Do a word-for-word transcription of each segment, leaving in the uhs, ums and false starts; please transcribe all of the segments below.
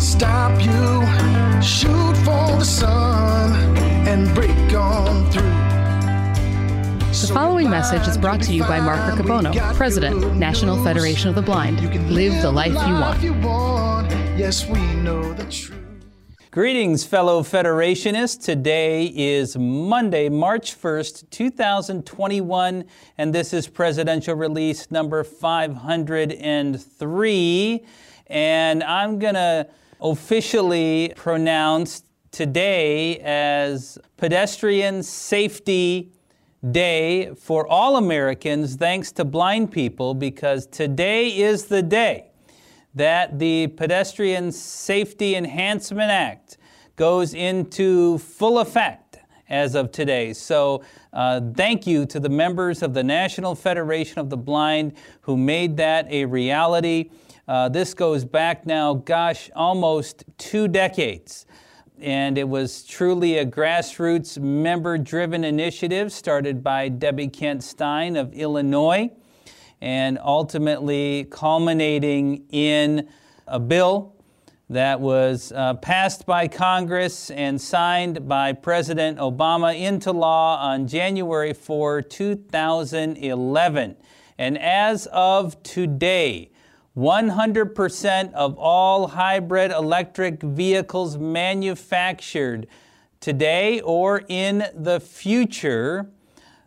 stop you. Shoot for the sun and break on through. The following message is brought to you by Mark Riccobono, President, National Federation of the Blind. Live the life you want. Yes, we know the truth. Greetings, fellow Federationists. Today is Monday, March first, two thousand twenty-one, and this is Presidential Release number five hundred three. And I'm going to officially pronounce today as Pedestrian Safety Day for all Americans, thanks to blind people, because today is the day that the Pedestrian Safety Enhancement Act goes into full effect as of today. So uh, thank you to the members of the National Federation of the Blind who made that a reality. Uh, this goes back now, gosh, almost two decades. And it was truly a grassroots member-driven initiative started by Debbie Kent Stein of Illinois, and ultimately culminating in a bill that was uh, passed by Congress and signed by President Obama into law on January fourth, two thousand eleven. And as of today, one hundred percent of all hybrid electric vehicles manufactured today or in the future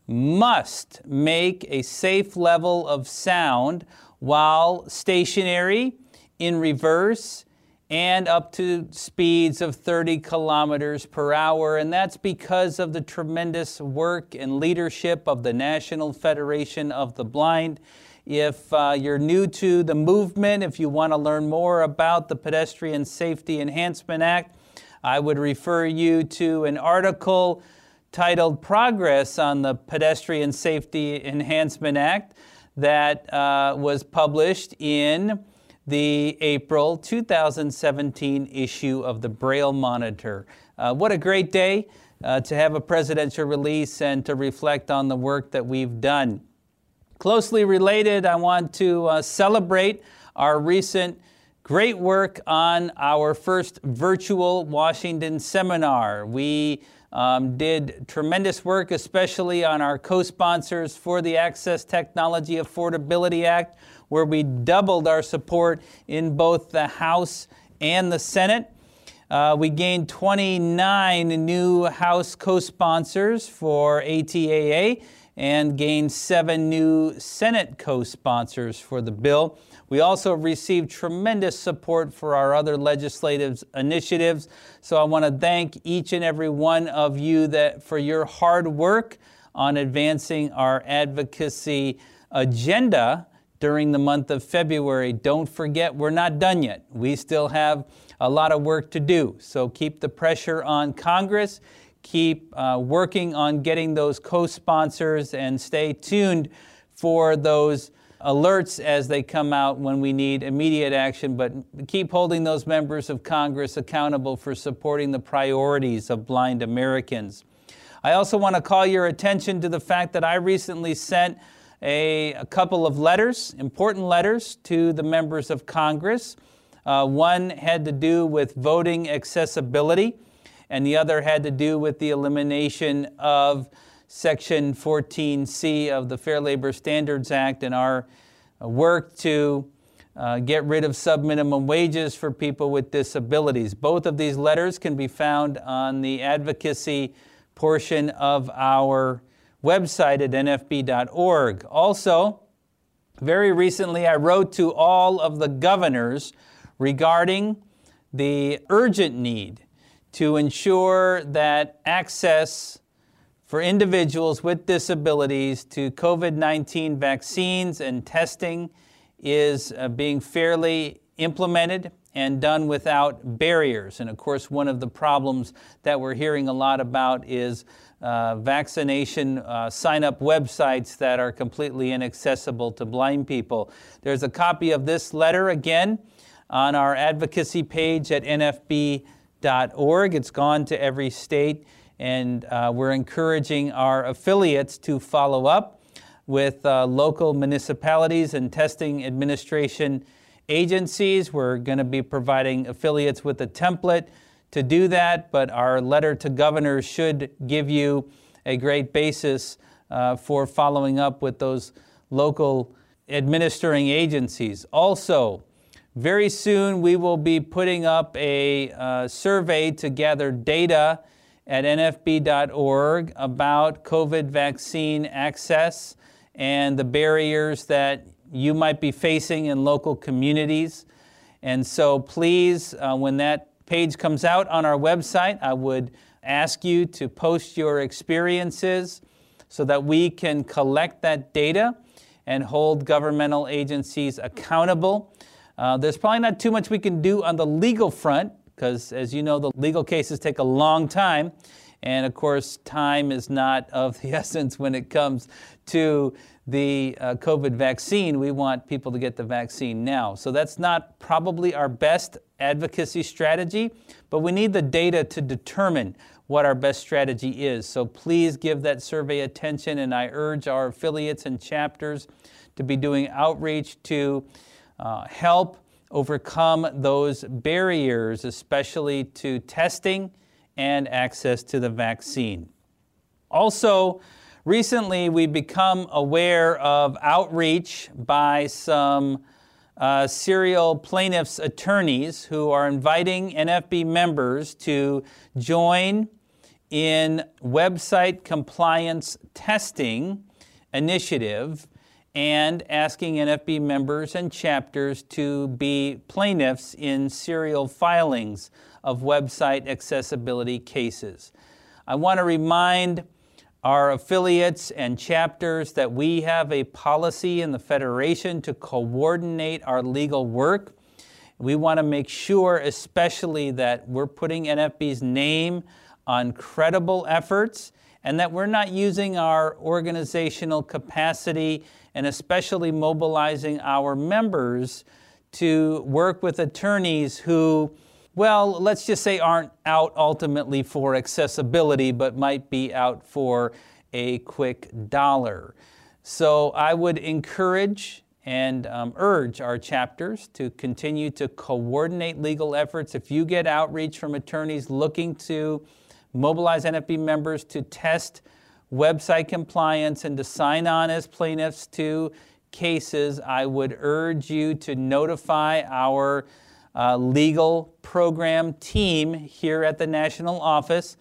must make a safe level of sound while stationary, in reverse, and up to speeds of thirty kilometers per hour. And that's because of the tremendous work and leadership of the National Federation of the Blind. If uh, you're new to the movement, if you want to learn more about the Pedestrian Safety Enhancement Act, I would refer you to an article titled Progress on the Pedestrian Safety Enhancement Act that uh, was published in the April two thousand seventeen issue of the Braille Monitor. Uh, what a great day uh, to have a presidential release and to reflect on the work that we've done. Closely related, I want to uh, celebrate our recent great work on our first virtual Washington seminar. We Um, did tremendous work, especially on our co-sponsors for the Access Technology Affordability Act, where we doubled our support in both the House and the Senate. Uh, we gained twenty-nine new House co-sponsors for A T A A and gained seven new Senate co-sponsors for the bill. We also received tremendous support for our other legislative initiatives. So I want to thank each and every one of you that for your hard work on advancing our advocacy agenda during the month of February. Don't forget, we're not done yet. We still have a lot of work to do. So keep the pressure on Congress. Keep uh, working on getting those co-sponsors, and stay tuned for those alerts as they come out when we need immediate action. But keep holding those members of Congress accountable for supporting the priorities of blind Americans. I also want to call your attention to the fact that I recently sent a, a couple of letters, important letters, to the members of Congress. Uh, one had to do with voting accessibility, and the other had to do with the elimination of Section fourteen C of the Fair Labor Standards Act and our work to uh, get rid of subminimum wages for people with disabilities. Both of these letters can be found on the advocacy portion of our website at N F B dot org. Also, very recently I wrote to all of the governors regarding the urgent need to ensure that access for individuals with disabilities to COVID nineteen vaccines and testing is uh, being fairly implemented and done without barriers. And of course, one of the problems that we're hearing a lot about is uh, vaccination uh, sign-up websites that are completely inaccessible to blind people. There's a copy of this letter, again, on our advocacy page at N F B dot org. It's gone to every state, and uh, we're encouraging our affiliates to follow up with uh, local municipalities and testing administration agencies. We're going to be providing affiliates with a template to do that, but our letter to governors should give you a great basis uh, for following up with those local administering agencies. Also, very soon we will be putting up a uh, survey to gather data at N F B dot org about COVID vaccine access and the barriers that you might be facing in local communities. And so please, uh, when that page comes out on our website, I would ask you to post your experiences so that we can collect that data and hold governmental agencies accountable. Uh, there's probably not too much we can do on the legal front, because as you know, the legal cases take a long time. And of course, time is not of the essence when it comes to the uh, COVID vaccine. We want people to get the vaccine now. So that's not probably our best advocacy strategy, but we need the data to determine what our best strategy is. So please give that survey attention, and I urge our affiliates and chapters to be doing outreach to uh, help overcome those barriers, especially to testing and access to the vaccine. Also, recently we become aware of outreach by some uh, serial plaintiffs' attorneys who are inviting N F B members to join in website compliance testing initiative and asking N F B members and chapters to be plaintiffs in serial filings of website accessibility cases. I want to remind our affiliates and chapters that we have a policy in the Federation to coordinate our legal work. We want to make sure especially that we're putting N F B's name on credible efforts and that we're not using our organizational capacity and especially mobilizing our members to work with attorneys who, well, let's just say aren't out ultimately for accessibility, but might be out for a quick dollar. So I would encourage and um, urge our chapters to continue to coordinate legal efforts. If you get outreach from attorneys looking to mobilize N F B members to test website compliance and to sign on as plaintiffs to cases, I would urge you to notify our Uh, legal program team here at the national office.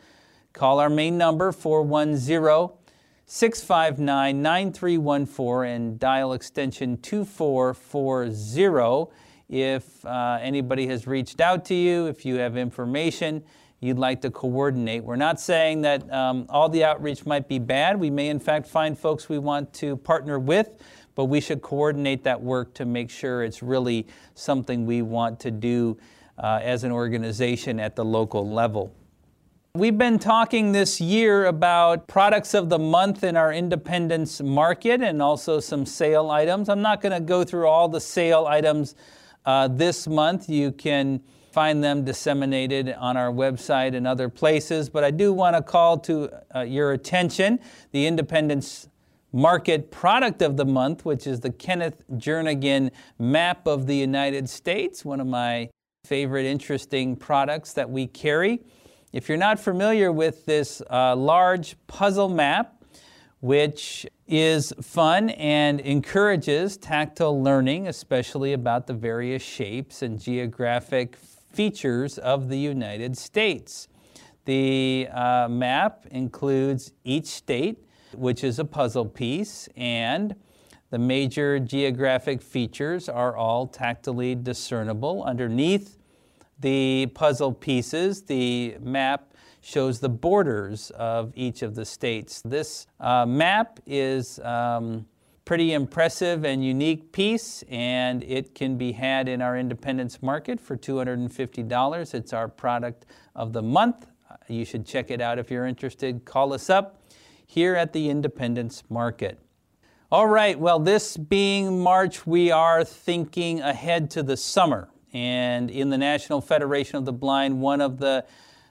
Call our main number, four one zero, six five nine, nine three one four, and dial extension two four four zero if uh, anybody has reached out to you, if you have information you'd like to coordinate. We're not saying that um, all the outreach might be bad. We may in fact find folks we want to partner with, but we should coordinate that work to make sure it's really something we want to do uh, as an organization at the local level. We've been talking this year about products of the month in our Independence Market and also some sale items. I'm not going to go through all the sale items uh, this month. You can find them disseminated on our website and other places, but I do want to call to uh, your attention the Independence Market Product of the Month, which is the Kenneth Jernigan map of the United States, one of my favorite interesting products that we carry. If you're not familiar with this uh, large puzzle map, which is fun and encourages tactile learning, especially about the various shapes and geographic features of the United States. The uh, map includes each state, which is a puzzle piece, and the major geographic features are all tactilely discernible. Underneath the puzzle pieces, the map shows the borders of each of the states. This uh, map is um, pretty impressive and unique piece, and it can be had in our Independence Market for two hundred fifty dollars. It's our product of the month. You should check it out if you're interested. Call us up here at the Independence Market. All right, well, this being March, we are thinking ahead to the summer. And in the National Federation of the Blind, one of the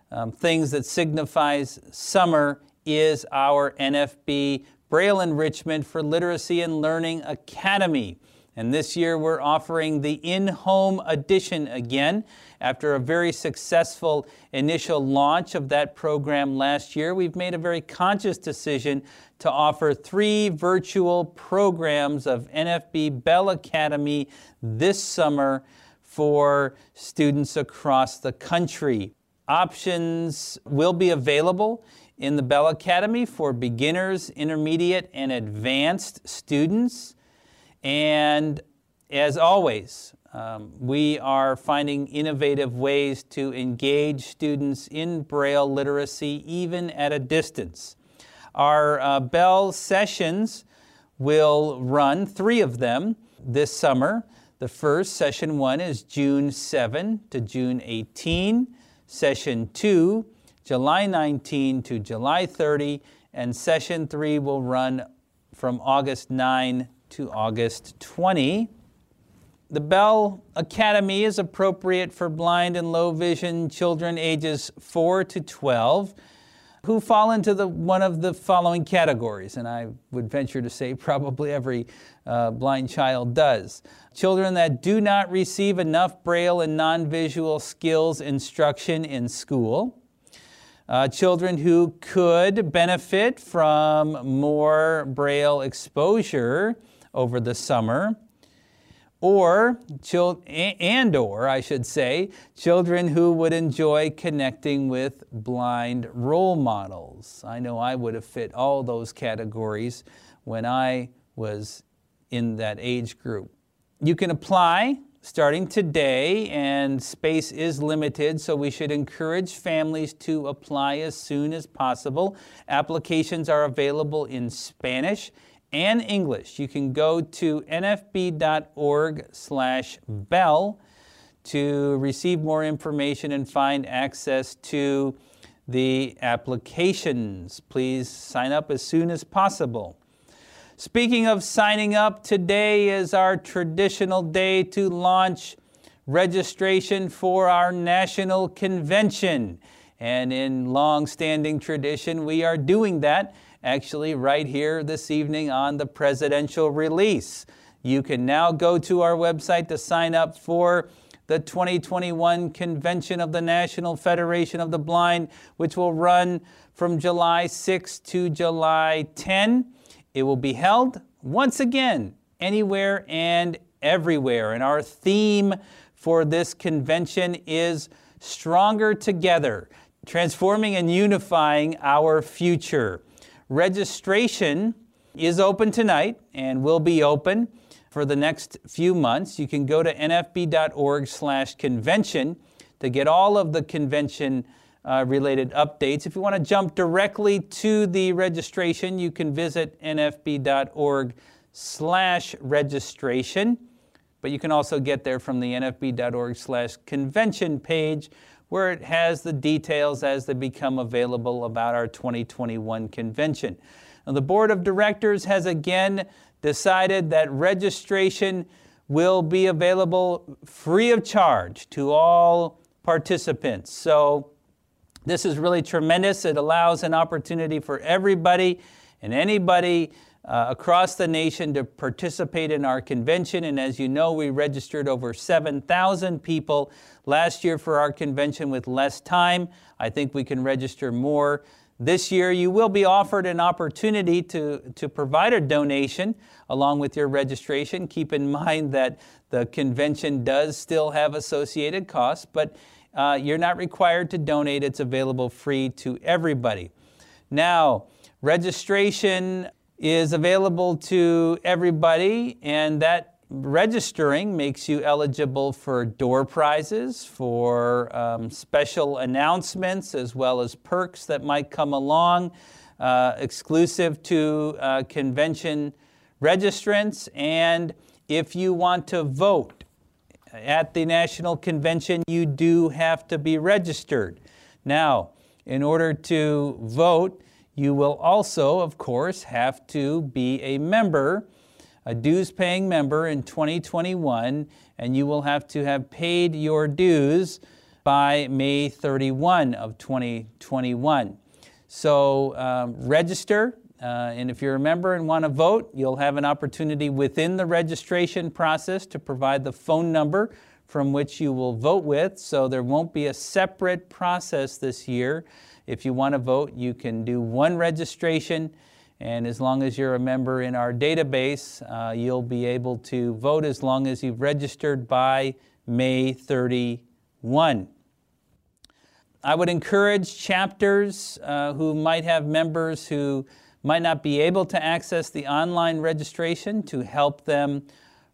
um, things that signifies summer is our N F B Braille Enrichment for Literacy and Learning Academy. And this year we're offering the in-home edition again. After a very successful initial launch of that program last year, we've made a very conscious decision to offer three virtual programs of N F B BELL Academy this summer for students across the country. Options will be available in the BELL Academy for beginners, intermediate, and advanced students. And as always, um, we are finding innovative ways to engage students in Braille literacy, even at a distance. Our uh, BELL sessions will run, three of them, this summer. The first, session one, is June seventh to June eighteenth. Session two, July nineteenth to July thirtieth, and session three will run from August ninth to August twentieth. The BELL Academy is appropriate for blind and low vision children ages four to twelve who fall into the, one of the following categories, and I would venture to say probably every uh, blind child does. Children that do not receive enough Braille and non-visual skills instruction in school. Uh, children who could benefit from more Braille exposure over the summer, or chil and or, I should say, children who would enjoy connecting with blind role models. I know I would have fit all those categories when I was in that age group. You can apply starting today, and space is limited, so we should encourage families to apply as soon as possible. Applications are available in Spanish and English. You can go to N F B dot org slash bell to receive more information and find access to the applications. Please sign up as soon as possible. Speaking of signing up, today is our traditional day to launch registration for our national convention. And in long-standing tradition, we are doing that actually right here this evening on the presidential release. You can now go to our website to sign up for the twenty twenty-one Convention of the National Federation of the Blind, which will run from July sixth to July tenth. It will be held, once again, anywhere and everywhere. And our theme for this convention is Stronger Together, Transforming and Unifying Our Future. Registration is open tonight and will be open for the next few months. You can go to N F B dot org slash convention to get all of the convention Uh, related updates. If you want to jump directly to the registration, you can visit N F B dot org slash registration, but you can also get there from the N F B dot org slash convention page, where it has the details as they become available about our twenty twenty-one convention. Now, the Board of Directors has again decided that registration will be available free of charge to all participants. So this is really tremendous. It allows an opportunity for everybody and anybody uh, across the nation to participate in our convention. And as you know, we registered over seven thousand people last year for our convention with less time. I think we can register more this year. You will be offered an opportunity to, to provide a donation along with your registration. Keep in mind that the convention does still have associated costs, but Uh, you're not required to donate. It's available free to everybody. Now, registration is available to everybody, and that registering makes you eligible for door prizes, for um, special announcements, as well as perks that might come along, uh, exclusive to uh, convention registrants. And if you want to vote at the National Convention, you do have to be registered. Now, in order to vote, you will also, of course, have to be a member, a dues-paying member in twenty twenty-one, and you will have to have paid your dues by May thirty-first of twenty twenty-one. So um, register Uh, and if you're a member and want to vote, you'll have an opportunity within the registration process to provide the phone number from which you will vote with. So there won't be a separate process this year. If you want to vote, you can do one registration. And as long as you're a member in our database, uh, you'll be able to vote as long as you've registered by May thirty-first. I would encourage chapters uh, who might have members who might not be able to access the online registration to help them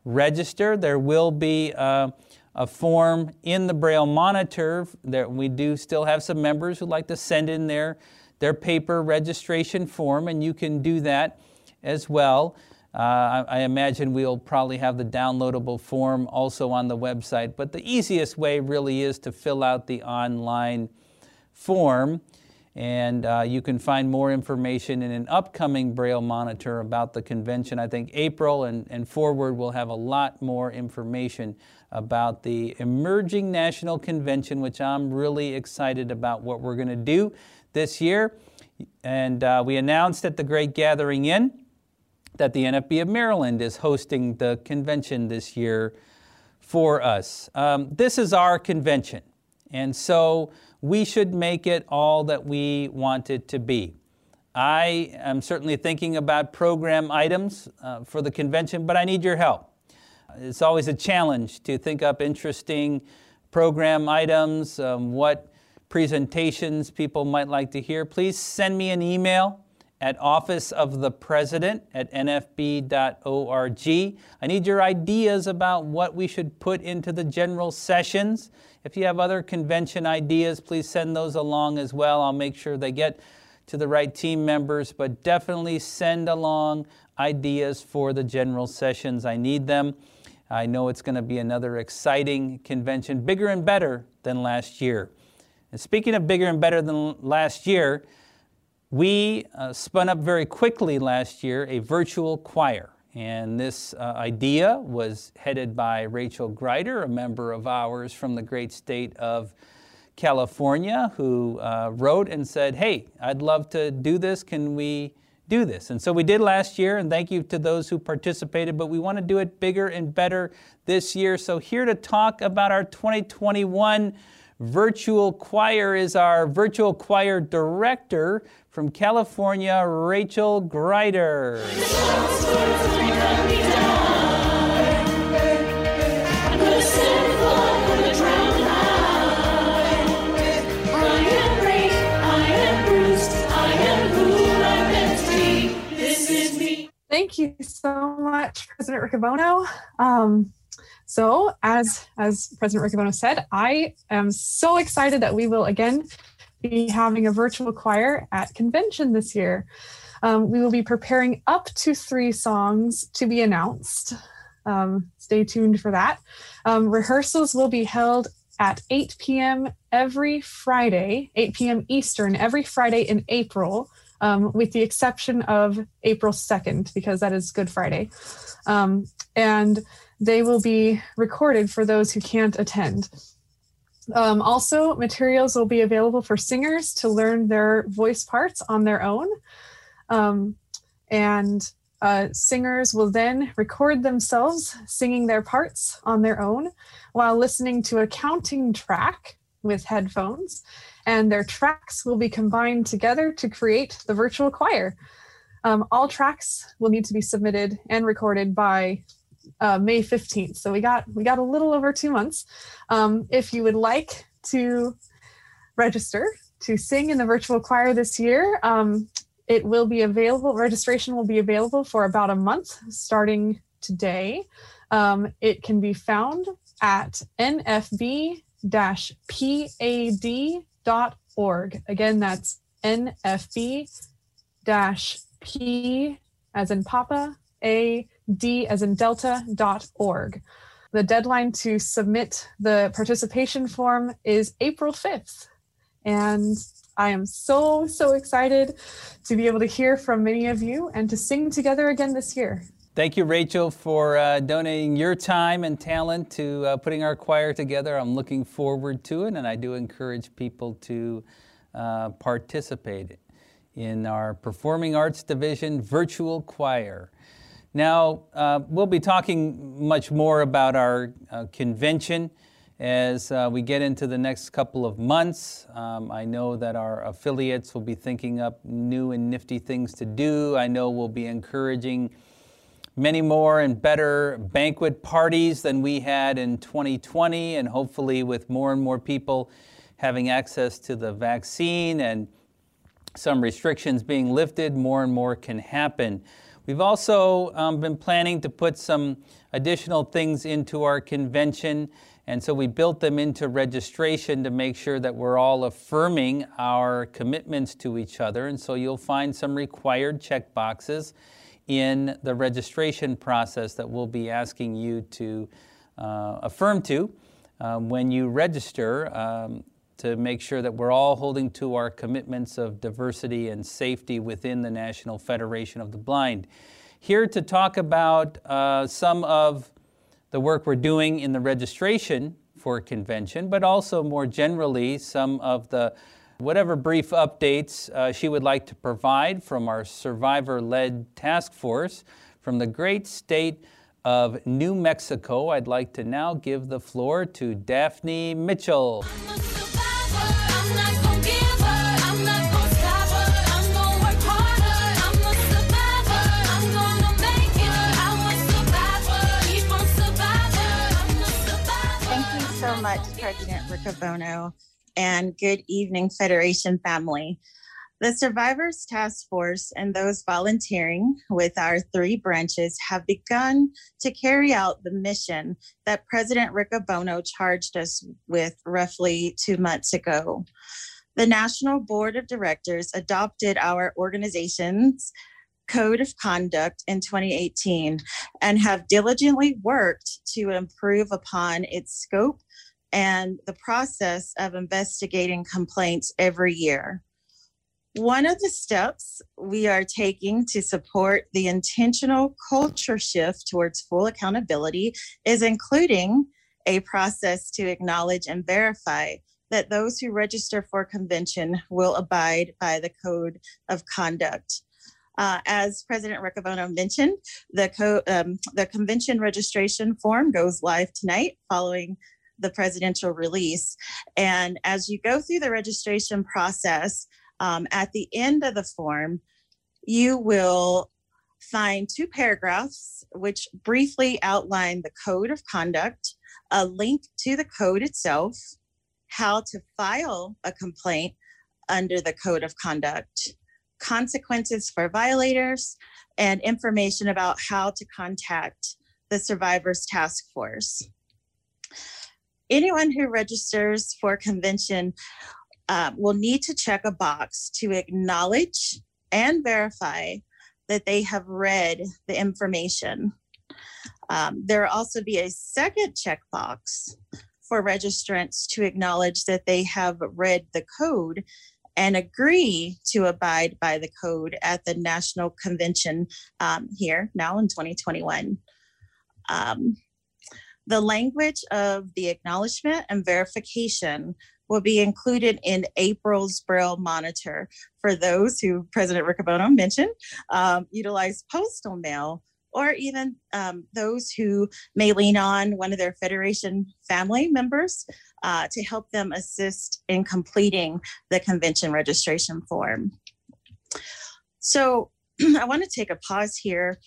register. There will be a, a form in the Braille Monitor. There, we do still have some members who like to send in their their paper registration form, and you can do that as well. Uh, I, I imagine we'll probably have the downloadable form also on the website, but the easiest way really is to fill out the online form, and uh, you can find more information in an upcoming Braille Monitor about the convention. I think April and, and forward will have a lot more information about the emerging national convention, which I'm really excited about what we're going to do this year. And uh, we announced at the Great Gathering Inn that the N F B of Maryland is hosting the convention this year for us. Um, this is our convention, and so we should make it all that we want it to be. I am certainly thinking about program items uh, for the convention, but I need your help. It's always a challenge to think up interesting program items, um, what presentations people might like to hear. Please send me an email at officeofthepresident at n f b dot org. I need your ideas about what we should put into the general sessions. If you have other convention ideas, please send those along as well. I'll make sure they get to the right team members, but definitely send along ideas for the general sessions. I need them. I know it's going to be another exciting convention, bigger and better than last year. And speaking of bigger and better than last year, we uh, spun up very quickly last year a virtual choir. And this uh, idea was headed by Rachel Greider, a member of ours from the great state of California, who uh, wrote and said, hey, I'd love to do this. Can we do this? And so we did last year, and thank you to those who participated, but we want to do it bigger and better this year. So here to talk about our twenty twenty-one virtual choir is our virtual choir director from California, Rachel Greider. Thank you so much, President Riccobono. Um, So as, as President Riccobono said, I am so excited that we will again be having a virtual choir at convention this year. Um, we will be preparing up to three songs to be announced. Um, stay tuned for that. Um, rehearsals will be held at eight p m every Friday, eight p m Eastern, every Friday in April, um, with the exception of April second, because that is Good Friday. Um, and they will be recorded for those who can't attend. Um, also, materials will be available for singers to learn their voice parts on their own. Um, and uh, singers will then record themselves singing their parts on their own while listening to a counting track with headphones. And their tracks will be combined together to create the virtual choir. Um, all tracks will need to be submitted and recorded by Uh, May fifteenth. So we got we got a little over two months. Um, if you would like to register to sing in the virtual choir this year, um, it will be available. Registration will be available for about a month starting today. Um, it can be found at n f b dash p a d dot org. Again, that's n f b dash p as in Papa, a D as in delta dot org. The deadline to submit the participation form is April fifth. And I am so, so excited to be able to hear from many of you and to sing together again this year. Thank you, Rachel, for uh, donating your time and talent to uh, putting our choir together. I'm looking forward to it, and I do encourage people to uh, participate in our Performing Arts Division Virtual Choir. Now, uh, we'll be talking much more about our uh, convention as uh, we get into the next couple of months. Um, I know that our affiliates will be thinking up new and nifty things to do. I know we'll be encouraging many more and better banquet parties than we had in twenty twenty, and hopefully with more and more people having access to the vaccine and some restrictions being lifted, more and more can happen. We've also um, been planning to put some additional things into our convention, and so we built them into registration to make sure that we're all affirming our commitments to each other. And so you'll find some required checkboxes in the registration process that we'll be asking you to uh, affirm to uh, when you register, um, to make sure that we're all holding to our commitments of diversity and safety within the National Federation of the Blind. Here to talk about uh, some of the work we're doing in the registration for convention, but also more generally some of the whatever brief updates uh, she would like to provide from our survivor-led task force from the great state of New Mexico. I'd like to now give the floor to Daphne Mitchell. I'm a survivor, I'm not gonna give her, I'm not gonna stop her, I'm gonna work harder, I'm a survivor, I'm gonna make it, I'm a survivor, keep on surviving, I'm a survivor. Thank you so much, President Riccobono. And good evening, Federation family. The Survivors Task Force and those volunteering with our three branches have begun to carry out the mission that President Riccobono charged us with roughly two months ago. The National Board of Directors adopted our organization's Code of Conduct in twenty eighteen and have diligently worked to improve upon its scope and the process of investigating complaints every year. One of the steps we are taking to support the intentional culture shift towards full accountability is including a process to acknowledge and verify that those who register for convention will abide by the Code of Conduct. Uh, as President Riccobono mentioned, the, co um, the convention registration form goes live tonight following the presidential release. And as you go through the registration process, um, at the end of the form, you will find two paragraphs which briefly outline the Code of Conduct, a link to the code itself, how to file a complaint under the Code of Conduct, consequences for violators, and information about how to contact the Survivors Task Force. Anyone who registers for convention uh, will need to check a box to acknowledge and verify that they have read the information. Um, there will also be a second checkbox for registrants to acknowledge that they have read the code and agree to abide by the code at the National Convention um, here now in twenty twenty-one. Um, The language of the acknowledgement and verification will be included in April's Braille Monitor for those who President Riccobono mentioned um, utilize postal mail, or even um, those who may lean on one of their Federation family members uh, to help them assist in completing the convention registration form. So I want to take a pause here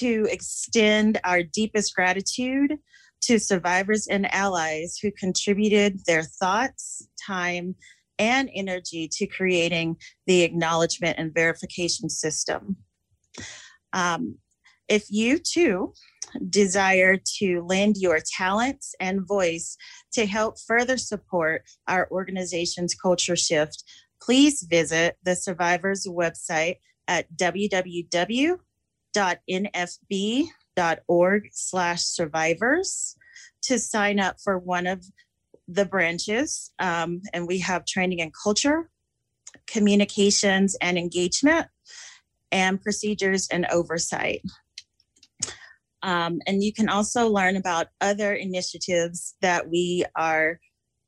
to extend our deepest gratitude to survivors and allies who contributed their thoughts, time, and energy to creating the acknowledgement and verification system. Um, if you too desire to lend your talents and voice to help further support our organization's culture shift, please visit the Survivors website at w w w dot n f b dot org slash survivors to sign up for one of the branches. Um, and we have training and culture, communications and engagement, and procedures and oversight. Um, and you can also learn about other initiatives that we are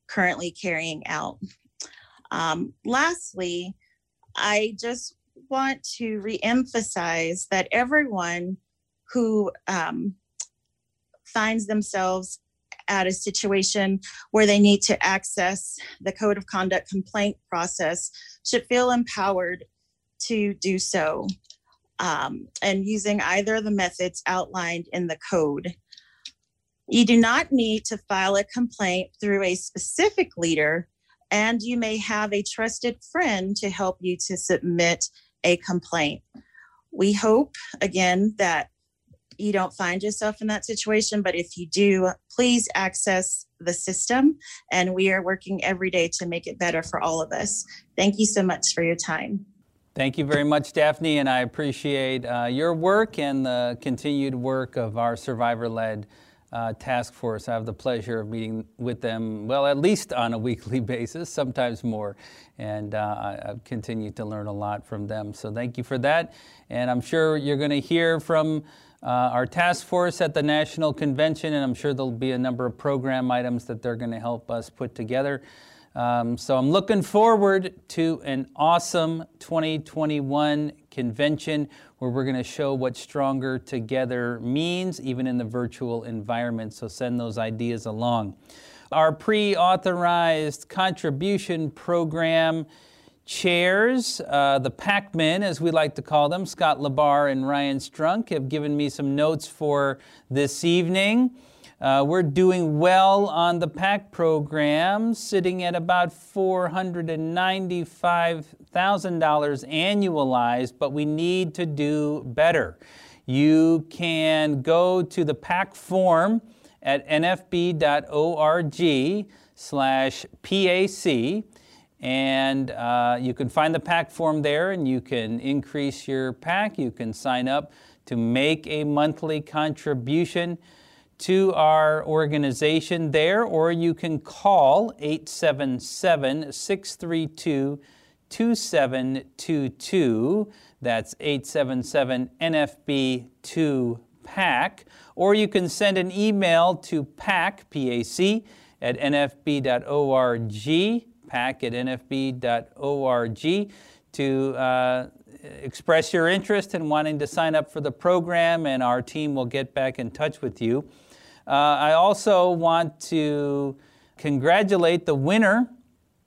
currently carrying out. Um, lastly, I just want to reemphasize that everyone who um, finds themselves at a situation where they need to access the Code of Conduct complaint process should feel empowered to do so, um, and using either of the methods outlined in the code. You do not need to file a complaint through a specific leader, and you may have a trusted friend to help you to submit a complaint. We hope, again, that you don't find yourself in that situation, but if you do, please access the system, and we are working every day to make it better for all of us. Thank you so much for your time. Thank you very much, Daphne, and I appreciate uh, your work and the continued work of our survivor-led uh, task force. I have the pleasure of meeting with them, well, at least on a weekly basis, sometimes more, and uh, I've continued to learn a lot from them. So thank you for that, and I'm sure you're going to hear from Uh, our task force at the National Convention, and I'm sure there'll be a number of program items that they're going to help us put together. Um, so I'm looking forward to an awesome twenty twenty-one convention where we're going to show what Stronger Together means, even in the virtual environment. So send those ideas along. Our pre-authorized contribution program chairs, uh, the Pac-Men, as we like to call them, Scott Labar and Ryan Strunk, have given me some notes for this evening. Uh, we're doing well on the PAC program, sitting at about four hundred ninety-five thousand dollars annualized, but we need to do better. You can go to the PAC form at N F B dot org slash P A C. And uh, you can find the PAC form there, and you can increase your PAC. You can sign up to make a monthly contribution to our organization there, or you can call eight seven seven, six three two, two seven two two. That's eight seven seven N F B two PAC. Or you can send an email to PAC, P A C, at N F B dot org. PAC at N F B dot org to uh, express your interest in wanting to sign up for the program, and our team will get back in touch with you. Uh, I also want to congratulate the winner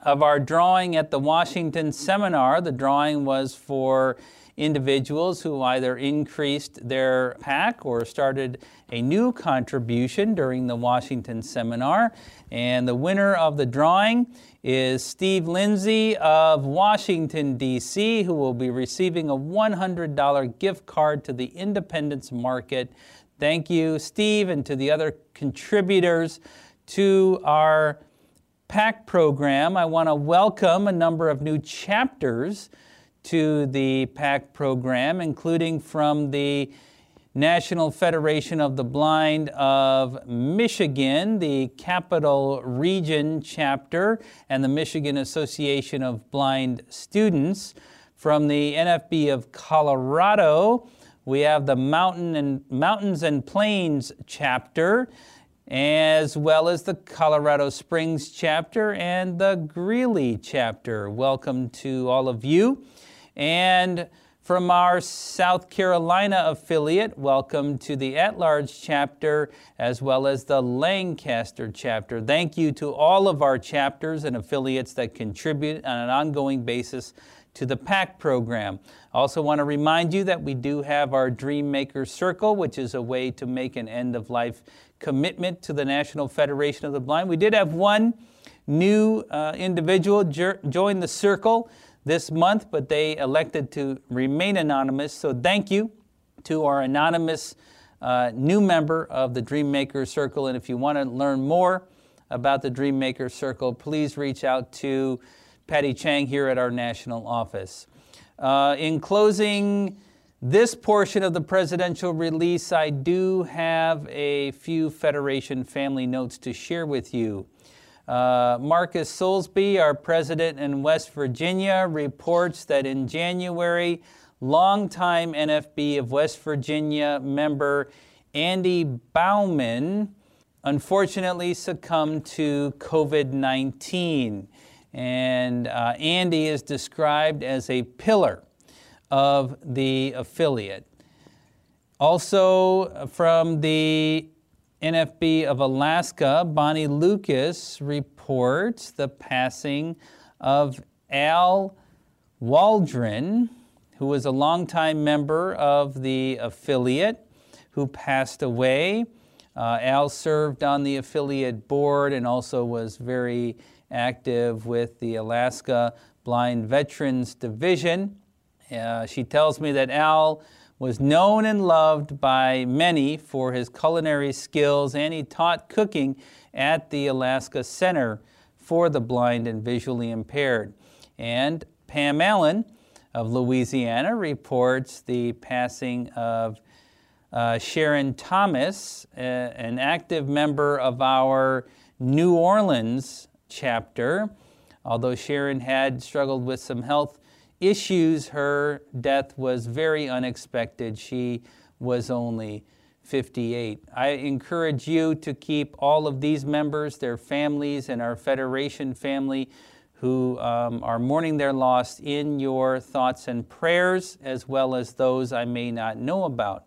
of our drawing at the Washington seminar. The drawing was for individuals who either increased their PAC or started a new contribution during the Washington seminar. And the winner of the drawing is Steve Lindsay of Washington, D C, who will be receiving a one hundred dollar gift card to the Independence Market. Thank you, Steve, and to the other contributors to our PAC program. I want to welcome a number of new chapters to the PAC program, including from the National Federation of the Blind of Michigan, the Capital Region chapter, and the Michigan Association of Blind Students. From the N F B of Colorado, we have the Mountain and, Mountains and Plains chapter, as well as the Colorado Springs chapter and the Greeley chapter. Welcome to all of you. And from our South Carolina affiliate, welcome to the at-large chapter, as well as the Lancaster chapter. Thank you to all of our chapters and affiliates that contribute on an ongoing basis to the PAC program. I also want to remind you that we do have our Dream Maker Circle, which is a way to make an end-of-life commitment to the National Federation of the Blind. We did have one new uh, individual join the circle this month, but they elected to remain anonymous. So thank you to our anonymous uh, new member of the Dream Maker Circle. And if you want to learn more about the Dream Maker Circle, please reach out to Patty Chang here at our national office. Uh, in closing this portion of the presidential release, I do have a few Federation family notes to share with you. Uh, Marcus Soulsby, our president in West Virginia, reports that in January, longtime N F B of West Virginia member Andy Baumann unfortunately succumbed to COVID nineteen. and uh, Andy is described as a pillar of the affiliate. Also from the N F B of Alaska, Bonnie Lucas reports the passing of Al Waldron, who was a longtime member of the affiliate, who passed away. Uh, Al served on the affiliate board and also was very active with the Alaska Blind Veterans Division. Uh, she tells me that Al was known and loved by many for his culinary skills, and he taught cooking at the Alaska Center for the Blind and Visually Impaired. And Pam Allen of Louisiana reports the passing of uh, Sharon Thomas, a, an active member of our New Orleans chapter. Although Sharon had struggled with some health issues, her death was very unexpected. She was only fifty-eight. I encourage you to keep all of these members, their families, and our Federation family who um, are mourning their loss in your thoughts and prayers, as well as those I may not know about.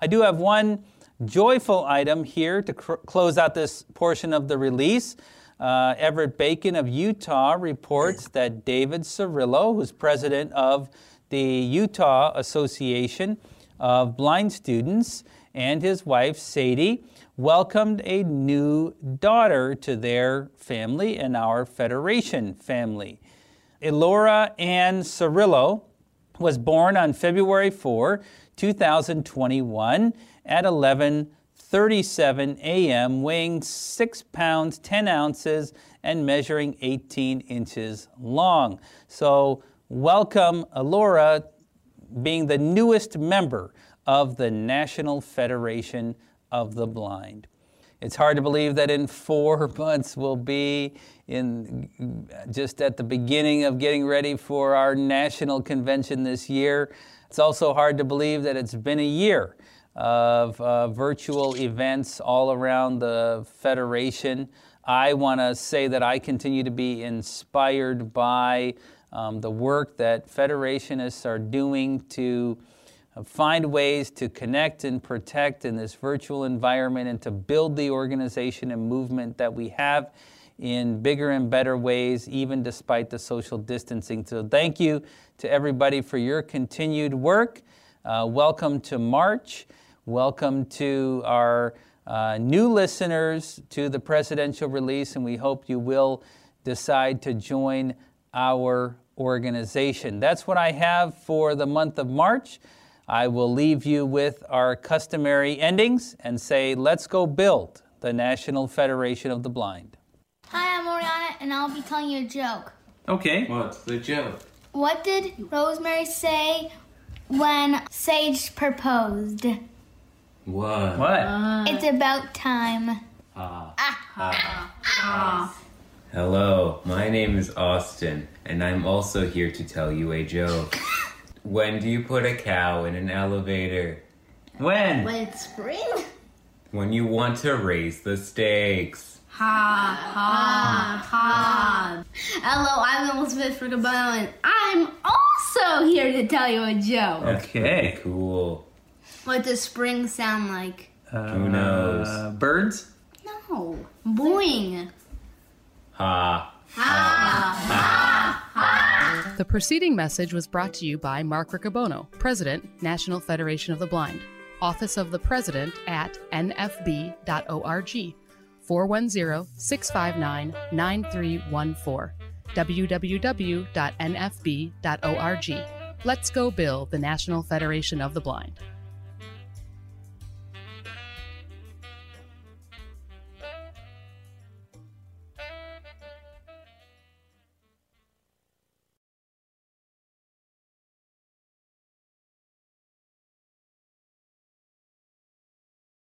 I do have one joyful item here to cr- close out this portion of the release. Uh, Everett Bacon of Utah reports that David Cirillo, who's president of the Utah Association of Blind Students, and his wife, Sadie, welcomed a new daughter to their family and our Federation family. Elora Ann Cirillo was born on February fourth, two thousand twenty-one at eleven thirty-seven a m, weighing six pounds, ten ounces, and measuring eighteen inches long. So welcome, Elora, being the newest member of the National Federation of the Blind. It's hard to believe that in four months we'll be in just at the beginning of getting ready for our national convention this year. It's also hard to believe that it's been a year of uh, virtual events all around the Federation. I want to say that I continue to be inspired by um, the work that Federationists are doing to find ways to connect and protect in this virtual environment and to build the organization and movement that we have in bigger and better ways, even despite the social distancing. So thank you to everybody for your continued work. Uh, welcome to March. Welcome to our uh, new listeners to the presidential release, and we hope you will decide to join our organization. That's what I have for the month of March. I will leave you with our customary endings and say, let's go build the National Federation of the Blind. Hi, I'm Oriana, and I'll be telling you a joke. Okay, what's the joke? What did Rosemary say when Sage proposed? What? What? Uh, it's about time. Ah. Ah. Ah. Ah. Hello, my name is Austin, and I'm also here to tell you a joke. When do you put a cow in an elevator? When? When it's spring. When you want to raise the stakes. Ha, ha, ha. Hello, I'm Elizabeth Riccobono, and I'm also here to tell you a joke. Okay. Cool. What does spring sound like? Uh, Who knows? Uh, birds? No. Boing. Ha. Ha, ha, ha. The preceding message was brought to you by Mark Riccobono, President, National Federation of the Blind. Office of the President at N F B dot org, four one zero, six five nine, nine three one four, w w w dot n f b dot org. Let's go build the National Federation of the Blind.